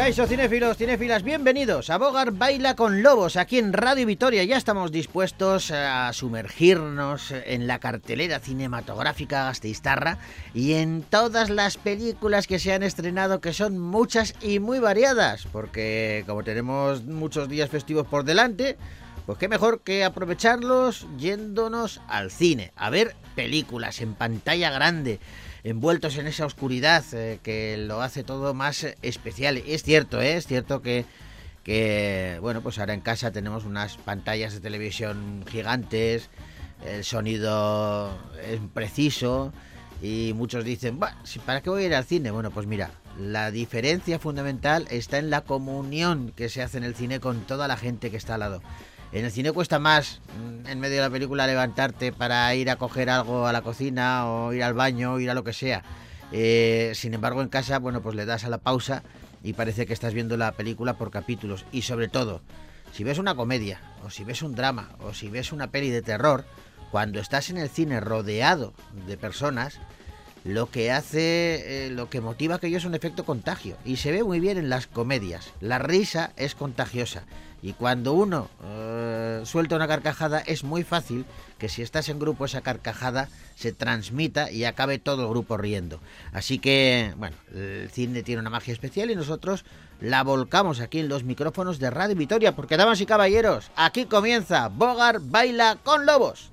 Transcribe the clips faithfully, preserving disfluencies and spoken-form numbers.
Kaixo cinéfilos, cinéfilas, bienvenidos a Bogart Baila con Lobos, aquí en Radio Vitoria. Ya estamos dispuestos a sumergirnos en la cartelera cinematográfica gasteiztarra y en todas las películas que se han estrenado, que son muchas y muy variadas, porque como tenemos muchos días festivos por delante, pues qué mejor que aprovecharlos yéndonos al cine, a ver películas en pantalla grande, envueltos en esa oscuridad eh, que lo hace todo más especial. Es cierto, ¿eh? es cierto que, que, bueno, pues ahora en casa tenemos unas pantallas de televisión gigantes, el sonido es preciso y muchos dicen, bah, ¿para qué voy a ir al cine? Bueno, pues mira, la diferencia fundamental está en la comunión que se hace en el cine con toda la gente que está al lado. En el cine cuesta más, en medio de la película, levantarte para ir a coger algo a la cocina o ir al baño o ir a lo que sea. Eh, sin embargo, en casa, bueno, pues le das a la pausa y parece que estás viendo la película por capítulos. Y sobre todo, si ves una comedia, o si ves un drama, o si ves una peli de terror, cuando estás en el cine rodeado de personas, lo que hace, eh, lo que motiva aquello es un efecto contagio. Y se ve muy bien en las comedias. La risa es contagiosa. Y cuando uno eh, suelta una carcajada, es muy fácil que si estás en grupo esa carcajada se transmita y acabe todo el grupo riendo. Así que, bueno, el cine tiene una magia especial y nosotros la volcamos aquí en los micrófonos de Radio Vitoria. Porque, damas y caballeros, aquí comienza Bogart Baila con Lobos.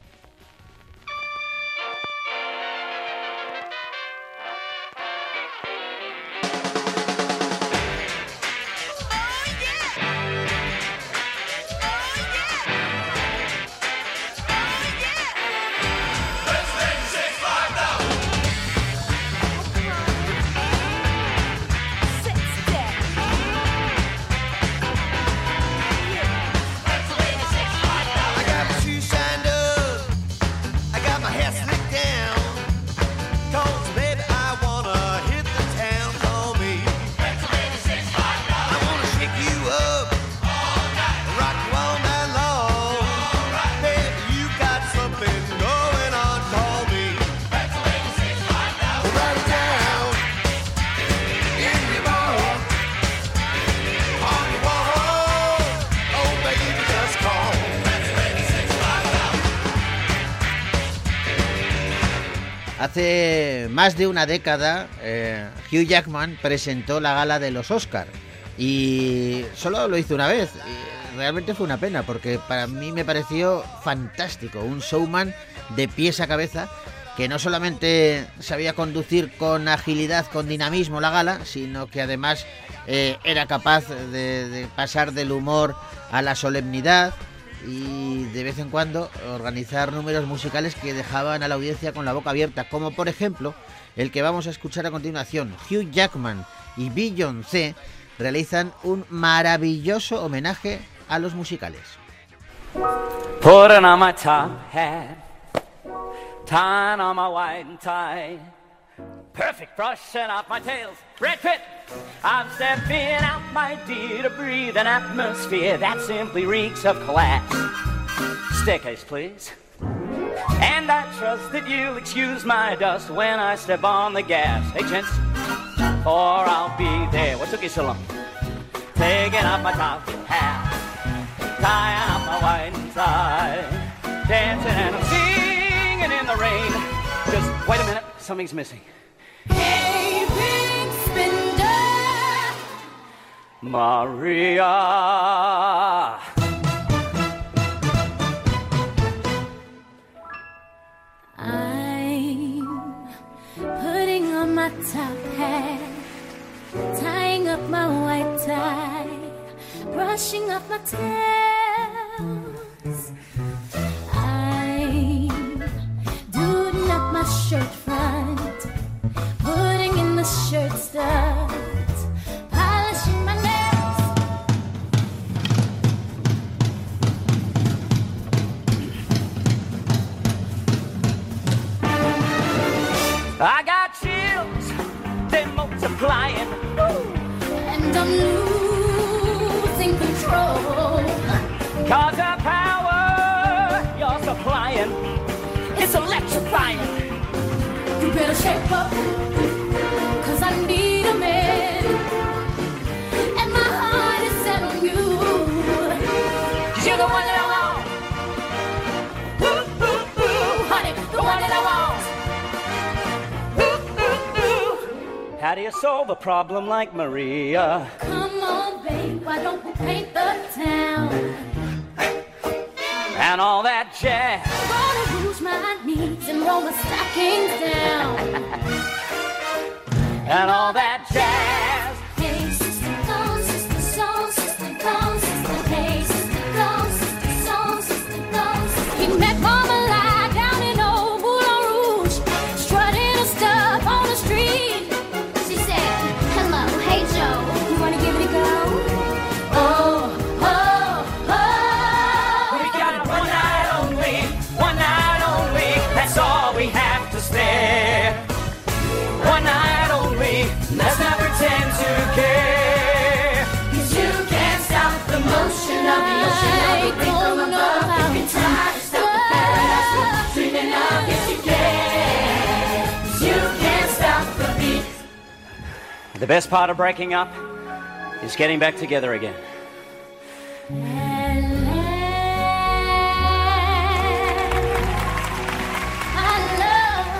Hace más de una década, eh, Hugh Jackman presentó la gala de los Oscar y solo lo hizo una vez. Y realmente fue una pena porque para mí me pareció fantástico, un showman de pies a cabeza que no solamente sabía conducir con agilidad, con dinamismo la gala, sino que además eh, era capaz de, de pasar del humor a la solemnidad. Y de vez en cuando organizar números musicales que dejaban a la audiencia con la boca abierta, como por ejemplo el que vamos a escuchar a continuación. Hugh Jackman y Beyoncé realizan un maravilloso homenaje a los musicales. Put on my top hat, tie on my white tie, perfect brushing off my tails, red pit. I'm stepping out, my dear, to breathe an atmosphere that simply reeks of collapse. Staircase, please. And I trust that you'll excuse my dust when I step on the gas. Hey, gents, or I'll be there. What took you so long? Taking off my top hat, tying up my white tie, dancing and I'm singing in the rain. Just wait a minute, something's missing. Hey, big spin. Maria. I'm putting on my top hat, tying up my white tie, brushing off my tails. I'm doing up my shirt front, putting in the shirt stuff. I got chills, they're multiplying. Ooh. And I'm losing control. Cause the power you're supplying, it's electrifying. You better shape up, cause I need a man. And How do you solve a problem like Maria? Come on, babe, why don't we paint the town? And all that jazz. I'm gonna rouge my knees and roll my stockings down. and, and all that jazz. Hey, sister, go, sister, soul, sister, go, sister, hey, sister, go, sister, soul, sister, go, sister. You met Mama Lie down in old Moulin Rouge, strutting her stuff on the street. The best part of breaking up is getting back together again.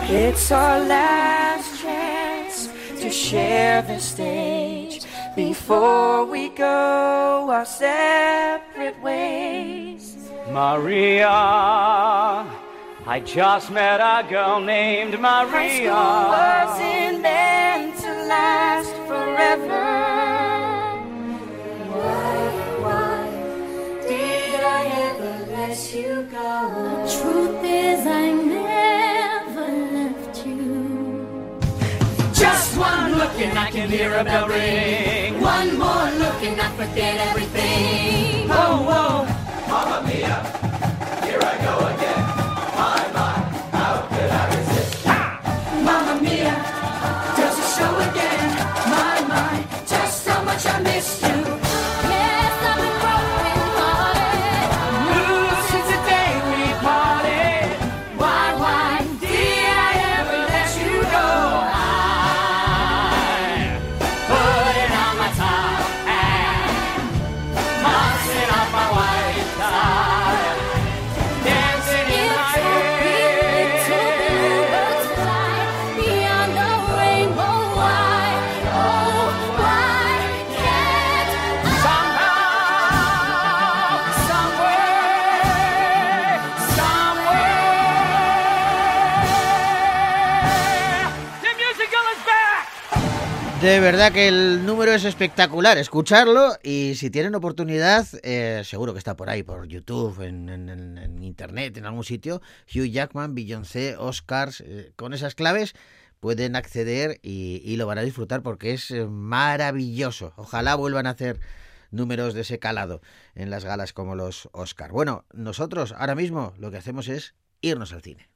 It's our last chance to share the stage before we go our separate ways. Maria, I just met a girl named Maria. High school wasn't meant to last forever. Why, why did I ever let you go? The truth is I never left you. Just one look and I can hear a bell ring. One more look and I forget everything. Oh, whoa, Mamma Mia, here I go again. My, my, how could I resist? Ha! Mamma Mia. Show again, my mind, just how much I missed you. Yes, I've been broken hearted. Blue since the day we parted. Why, why did I ever let you go? I put it on my top and mossing on my white tie, dancing in my head beyond the rainbow. De verdad que el número es espectacular, escucharlo, y si tienen oportunidad, eh, seguro que está por ahí, por YouTube, en, en, en internet, en algún sitio, Hugh Jackman, Beyoncé, Oscars, eh, con esas claves pueden acceder y, y lo van a disfrutar porque es maravilloso. Ojalá vuelvan a hacer números de ese calado en las galas como los Oscars. Bueno, nosotros ahora mismo lo que hacemos es irnos al cine.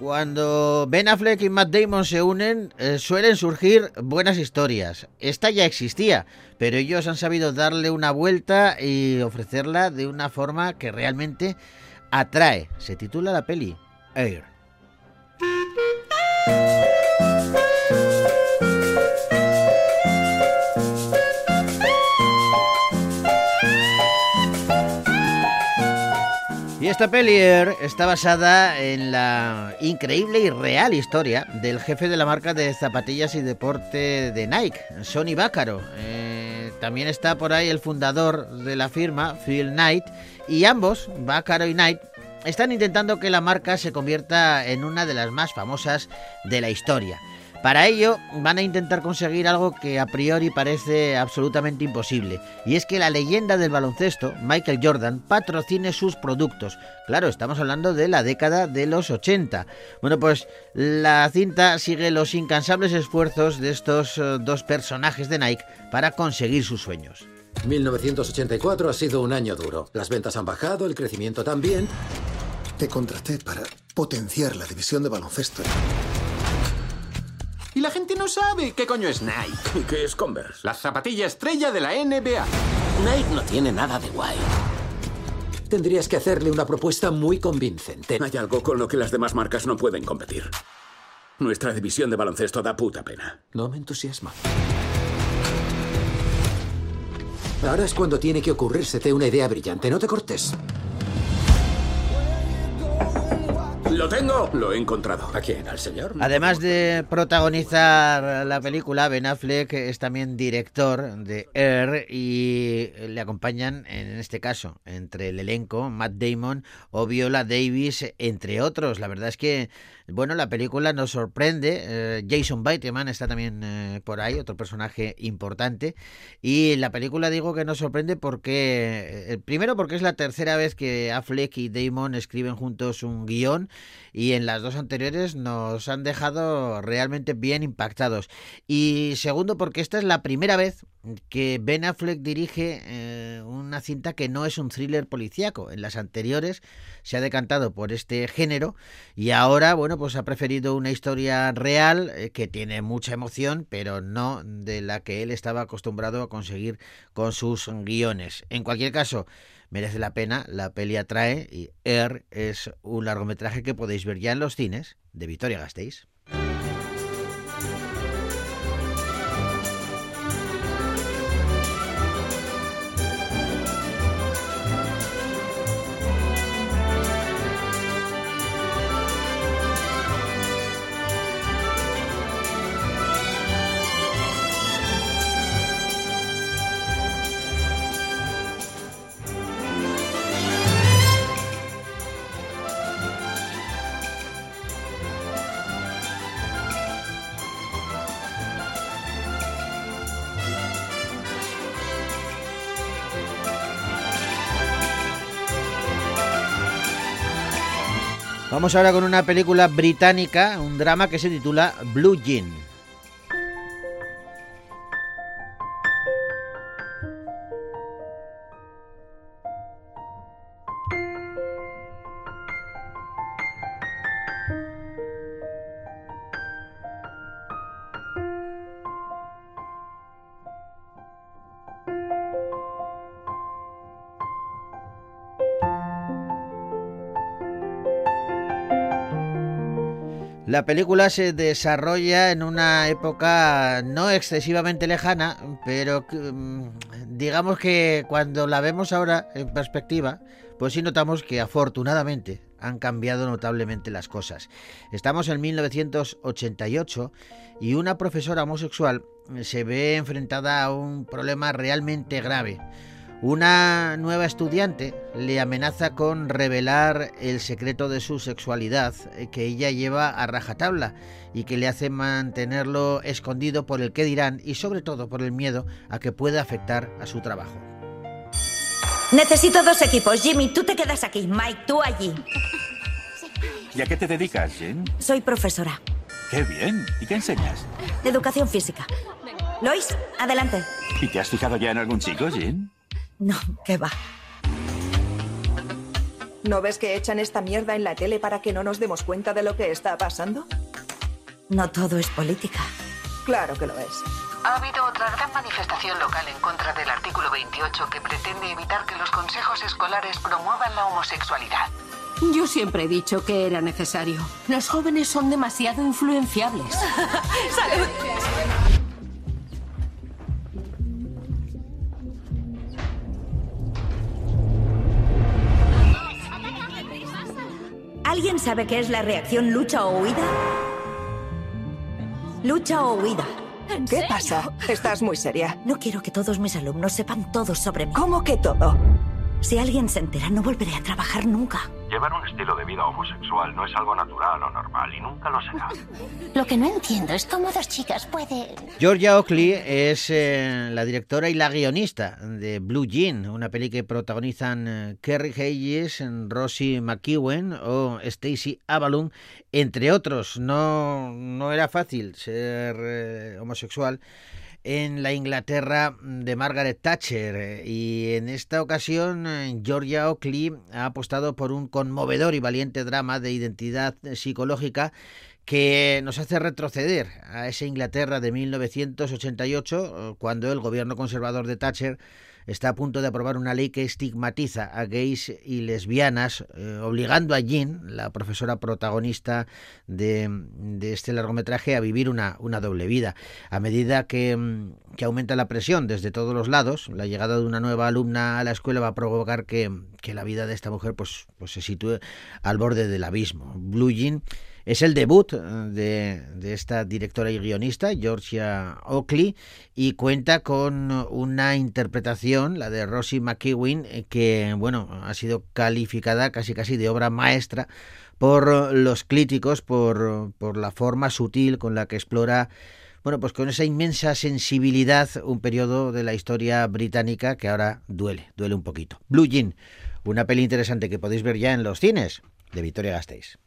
Cuando Ben Affleck y Matt Damon se unen, eh, suelen surgir buenas historias. Esta ya existía, pero ellos han sabido darle una vuelta y ofrecerla de una forma que realmente atrae. Se titula la peli Air. Esta peli Air está basada en la increíble y real historia del jefe de la marca de zapatillas y deporte de Nike, Sonny Vaccaro. Eh, también está por ahí el fundador de la firma, Phil Knight, y ambos, Vaccaro y Knight, están intentando que la marca se convierta en una de las más famosas de la historia. Para ello van a intentar conseguir algo que a priori parece absolutamente imposible, y es que la leyenda del baloncesto, Michael Jordan, patrocine sus productos. Claro, estamos hablando de la década de los ochenta. Bueno, pues la cinta sigue los incansables esfuerzos de estos uh, dos personajes de Nike para conseguir sus sueños. mil novecientos ochenta y cuatro ha sido un año duro. Las ventas han bajado, el crecimiento también. Te contraté para potenciar la división de baloncesto. Y la gente no sabe qué coño es Nike. ¿Y qué es Converse? La zapatilla estrella de la N B A. Nike no tiene nada de guay. Tendrías que hacerle una propuesta muy convincente. Hay algo con lo que las demás marcas no pueden competir. Nuestra división de baloncesto da puta pena. No me entusiasma. Ahora es cuando tiene que ocurrírsete una idea brillante. No te cortes. ¡Lo tengo! Lo he encontrado. ¿A quién? ¿Al señor? Además de protagonizar la película, Ben Affleck es también director de Air y le acompañan, en este caso, entre el elenco, Matt Damon o Viola Davis, entre otros. La verdad es que, bueno, la película nos sorprende. Jason Bateman está también por ahí, otro personaje importante. Y la película, digo que nos sorprende porque, primero, porque es la tercera vez que Affleck y Damon escriben juntos un guión. Y en las dos anteriores nos han dejado realmente bien impactados. Y segundo, porque esta es la primera vez que Ben Affleck dirige eh, una cinta que no es un thriller policíaco. En las anteriores se ha decantado por este género y ahora, bueno, pues ha preferido una historia real eh, que tiene mucha emoción, pero no de la que él estaba acostumbrado a conseguir con sus guiones. En cualquier caso, merece la pena, la peli atrae y Air es un largometraje que podéis ver ya en los cines de Vitoria-Gasteiz. Vamos ahora con una película británica, un drama que se titula Blue Jean. La película se desarrolla en una época no excesivamente lejana, pero digamos que cuando la vemos ahora en perspectiva, pues sí notamos que afortunadamente han cambiado notablemente las cosas. Estamos en mil novecientos ochenta y ocho y una profesora homosexual se ve enfrentada a un problema realmente grave. Una nueva estudiante le amenaza con revelar el secreto de su sexualidad que ella lleva a rajatabla y que le hace mantenerlo escondido por el qué dirán y sobre todo por el miedo a que pueda afectar a su trabajo. Necesito dos equipos. Jimmy, tú te quedas aquí. Mike, tú allí. ¿Y a qué te dedicas, Jen? Soy profesora. ¡Qué bien! ¿Y qué enseñas? Educación física. Lois, adelante. ¿Y te has fijado ya en algún chico, Jen? No, ¿qué va? ¿No ves que echan esta mierda en la tele para que no nos demos cuenta de lo que está pasando? No todo es política. Claro que lo es. Ha habido otra gran manifestación local en contra del artículo veintiocho que pretende evitar que los consejos escolares promuevan la homosexualidad. Yo siempre he dicho que era necesario. Los jóvenes son demasiado influenciables. ¡Salud! ¿Alguien sabe qué es la reacción lucha o huida? Lucha o huida. ¿Qué pasa? Estás muy seria. No quiero que todos mis alumnos sepan todo sobre mí. ¿Cómo que todo? Si alguien se entera, no volveré a trabajar nunca. Llevar un estilo de vida homosexual no es algo natural o normal y nunca lo será. Lo que no entiendo es cómo dos chicas pueden... Georgia Oakley es eh, la directora y la guionista de Blue Jean, una peli que protagonizan eh, Kerry Hayes, Rosie McEwen o Stacy Avalon, entre otros. No, no era fácil ser eh, homosexual en la Inglaterra de Margaret Thatcher y en esta ocasión Georgia Oakley ha apostado por un conmovedor y valiente drama de identidad psicológica que nos hace retroceder a esa Inglaterra de mil novecientos ochenta y ocho, cuando el gobierno conservador de Thatcher está a punto de aprobar una ley que estigmatiza a gays y lesbianas, eh, obligando a Jean, la profesora protagonista de, de este largometraje, a vivir una, una doble vida. A medida que, que aumenta la presión desde todos los lados, la llegada de una nueva alumna a la escuela va a provocar que, que la vida de esta mujer pues, pues se sitúe al borde del abismo. Blue Jean es el debut de, de esta directora y guionista, Georgia Oakley, y cuenta con una interpretación, la de Rosie McEwen, que bueno, ha sido calificada casi casi de obra maestra por los críticos, por, por la forma sutil con la que explora, bueno, pues con esa inmensa sensibilidad, un periodo de la historia británica que ahora duele, duele un poquito. Blue Jean, una peli interesante que podéis ver ya en los cines de Vitoria-Gasteiz.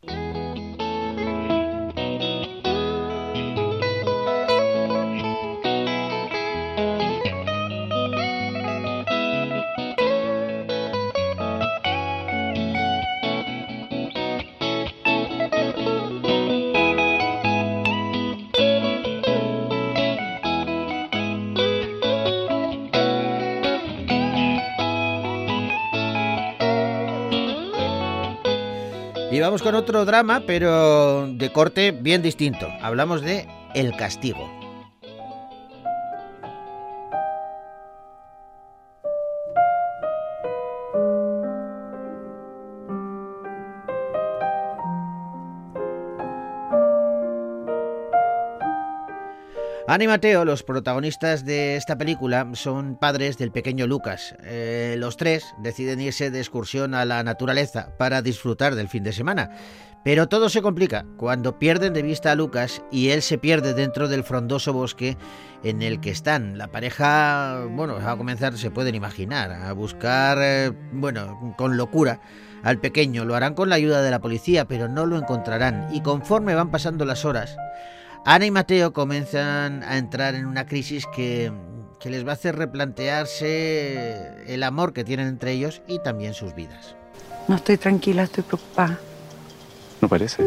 Y vamos con otro drama, pero de corte bien distinto. Hablamos de El Castigo. Ana y Mateo, los protagonistas de esta película, son padres del pequeño Lucas. Eh, los tres deciden irse de excursión a la naturaleza para disfrutar del fin de semana. Pero todo se complica cuando pierden de vista a Lucas y él se pierde dentro del frondoso bosque en el que están. La pareja, bueno, a comenzar se pueden imaginar, a buscar, eh, bueno, con locura al pequeño. Lo harán con la ayuda de la policía, pero no lo encontrarán. Y conforme van pasando las horas, Ana y Mateo comienzan a entrar en una crisis que, que les va a hacer replantearse el amor que tienen entre ellos y también sus vidas. No estoy tranquila, estoy preocupada. No parece.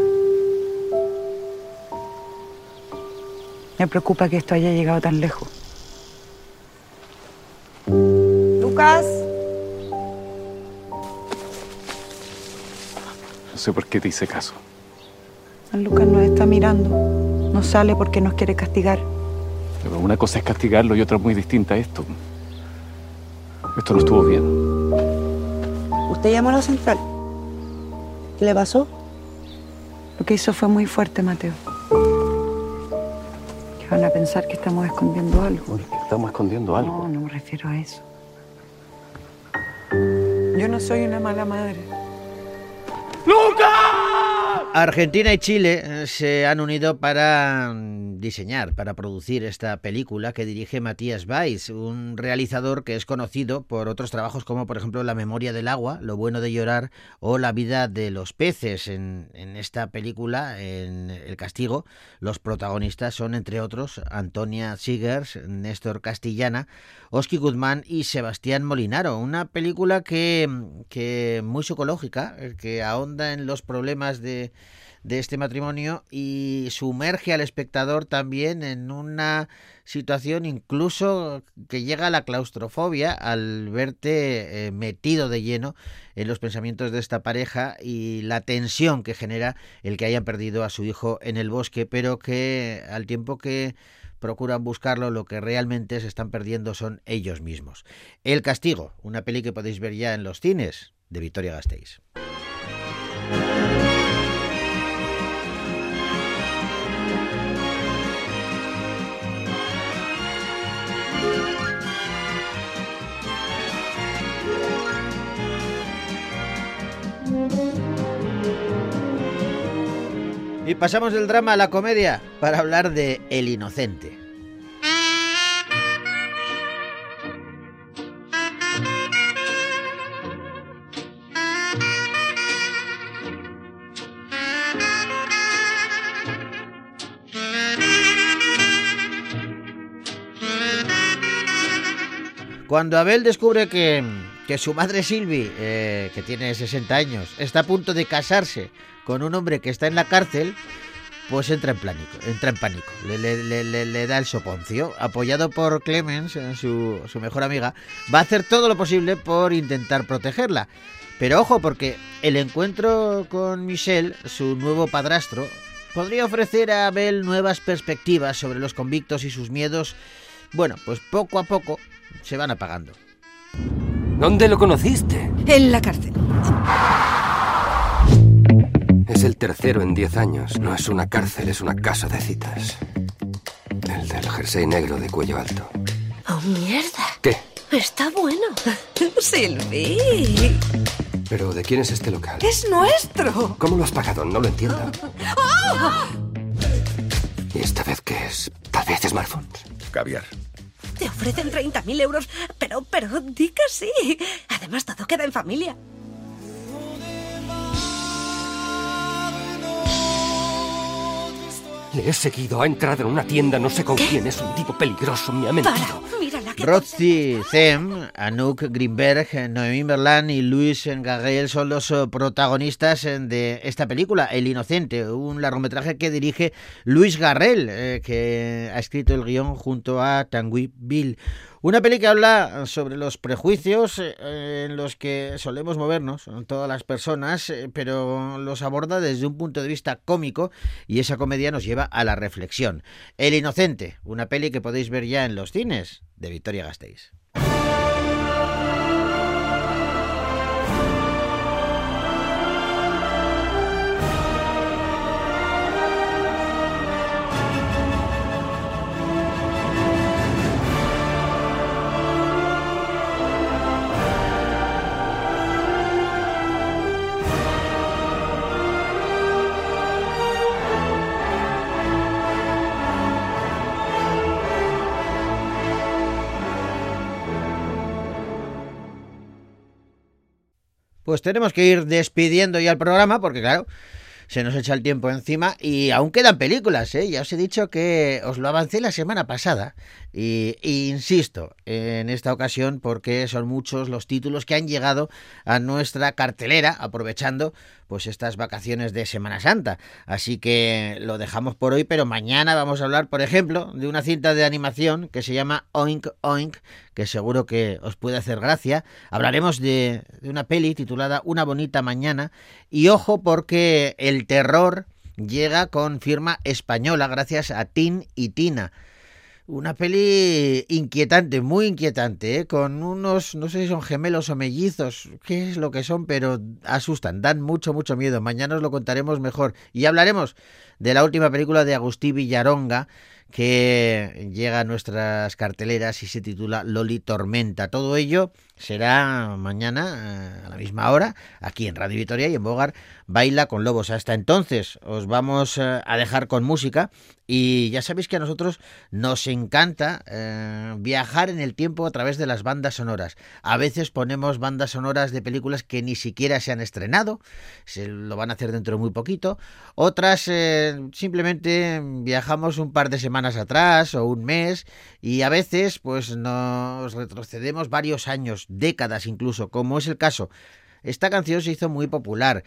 Me preocupa que esto haya llegado tan lejos. Lucas. No sé por qué te hice caso. Lucas nos está mirando. No sale porque nos quiere castigar. Pero una cosa es castigarlo y otra muy distinta a esto. Esto no estuvo bien. Usted llamó a la central. ¿Qué le pasó? Lo que hizo fue muy fuerte, Mateo. Que van a pensar que estamos escondiendo algo. Bueno, que estamos escondiendo algo. No, no me refiero a eso. Yo no soy una mala madre. ¡Nunca! Argentina y Chile se han unido para diseñar, para producir esta película que dirige Matías Baiz, un realizador que es conocido por otros trabajos como, por ejemplo, La memoria del agua, Lo bueno de llorar o La vida de los peces. En, en esta película, en El Castigo, los protagonistas son, entre otros, Antonia Siggers, Néstor Castillana, Oski Guzmán y Sebastián Molinaro. Una película que, que muy psicológica, que ahonda en los problemas de... de este matrimonio y sumerge al espectador también en una situación incluso que llega a la claustrofobia al verte eh, metido de lleno en los pensamientos de esta pareja y la tensión que genera el que hayan perdido a su hijo en el bosque, pero que al tiempo que procuran buscarlo, lo que realmente se están perdiendo son ellos mismos. El Castigo, una peli que podéis ver ya en los cines de Vitoria-Gasteiz. Y pasamos del drama a la comedia para hablar de El Inocente. Cuando Abel descubre que, que su madre Silvi, eh, que tiene sesenta años, está a punto de casarse con un hombre que está en la cárcel, pues entra en pánico, entra en pánico. Le, le, le, le da el soponcio. Apoyado por Clemens, su, su mejor amiga, va a hacer todo lo posible por intentar protegerla. Pero ojo, porque el encuentro con Michel, su nuevo padrastro, podría ofrecer a Abel nuevas perspectivas sobre los convictos y sus miedos. Bueno, pues poco a poco se van apagando. ¿Dónde lo conociste? En la cárcel. Es el tercero en diez años. No es una cárcel, es una casa de citas. El del jersey negro de cuello alto. ¡Oh, mierda! ¿Qué? Está bueno. ¡Silvi! ¿Pero de quién es este local? ¡Es nuestro! ¿Cómo lo has pagado? No lo entiendo. ¡Oh! ¿Y esta vez qué es? Tal vez smartphones. Caviar. Te ofrecen treinta mil euros, pero, pero, di que sí. Además, todo queda en familia. Le he seguido, ha entrado en una tienda, no sé con ¿Qué? quién, es un tipo peligroso, me ha mentido. Rosie, Zem, Anouk Grimberg, Noémie Merlán y Luis Garrel son los protagonistas de esta película, El Inocente, un largometraje que dirige Luis Garrel, eh, que ha escrito el guión junto a Tanguy Bill. Una peli que habla sobre los prejuicios en los que solemos movernos todas las personas, pero los aborda desde un punto de vista cómico y esa comedia nos lleva a la reflexión. El Inocente, una peli que podéis ver ya en los cines de Vitoria-Gasteiz. Pues tenemos que ir despidiendo ya el programa porque, claro, se nos echa el tiempo encima y aún quedan películas, ¿eh? Ya os he dicho que os lo avancé la semana pasada y, y insisto en esta ocasión porque son muchos los títulos que han llegado a nuestra cartelera aprovechando pues estas vacaciones de Semana Santa. Así que lo dejamos por hoy, pero mañana vamos a hablar, por ejemplo, de una cinta de animación que se llama Oink Oink, que seguro que os puede hacer gracia. Hablaremos de, de una peli titulada Una bonita mañana. Y ojo, porque el terror llega con firma española gracias a Tin y Tina. Una peli inquietante, muy inquietante, ¿eh? Con unos, no sé si son gemelos o mellizos, qué es lo que son, pero asustan, dan mucho, mucho miedo. Mañana os lo contaremos mejor. Y hablaremos de la última película de Agustí Villaronga, que llega a nuestras carteleras y se titula Loli Tormenta. Todo ello será mañana a la misma hora, aquí en Radio Vitoria y en Bogart Baila con Lobos. Hasta entonces os vamos a dejar con música y ya sabéis que a nosotros nos encanta eh, viajar en el tiempo a través de las bandas sonoras. A veces ponemos bandas sonoras de películas que ni siquiera se han estrenado, se lo van a hacer dentro de muy poquito. Otras eh, simplemente viajamos un par de semanas semanas atrás o un mes y a veces pues nos retrocedemos varios años, décadas incluso, como es el caso. Esta canción se hizo muy popular,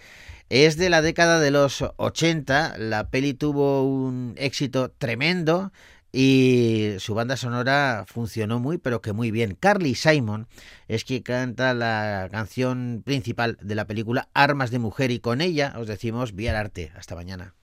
es de la década de los ochenta, la peli tuvo un éxito tremendo y su banda sonora funcionó muy pero que muy bien. Carly Simon es quien canta la canción principal de la película Armas de Mujer y con ella os decimos vía al arte. Hasta mañana.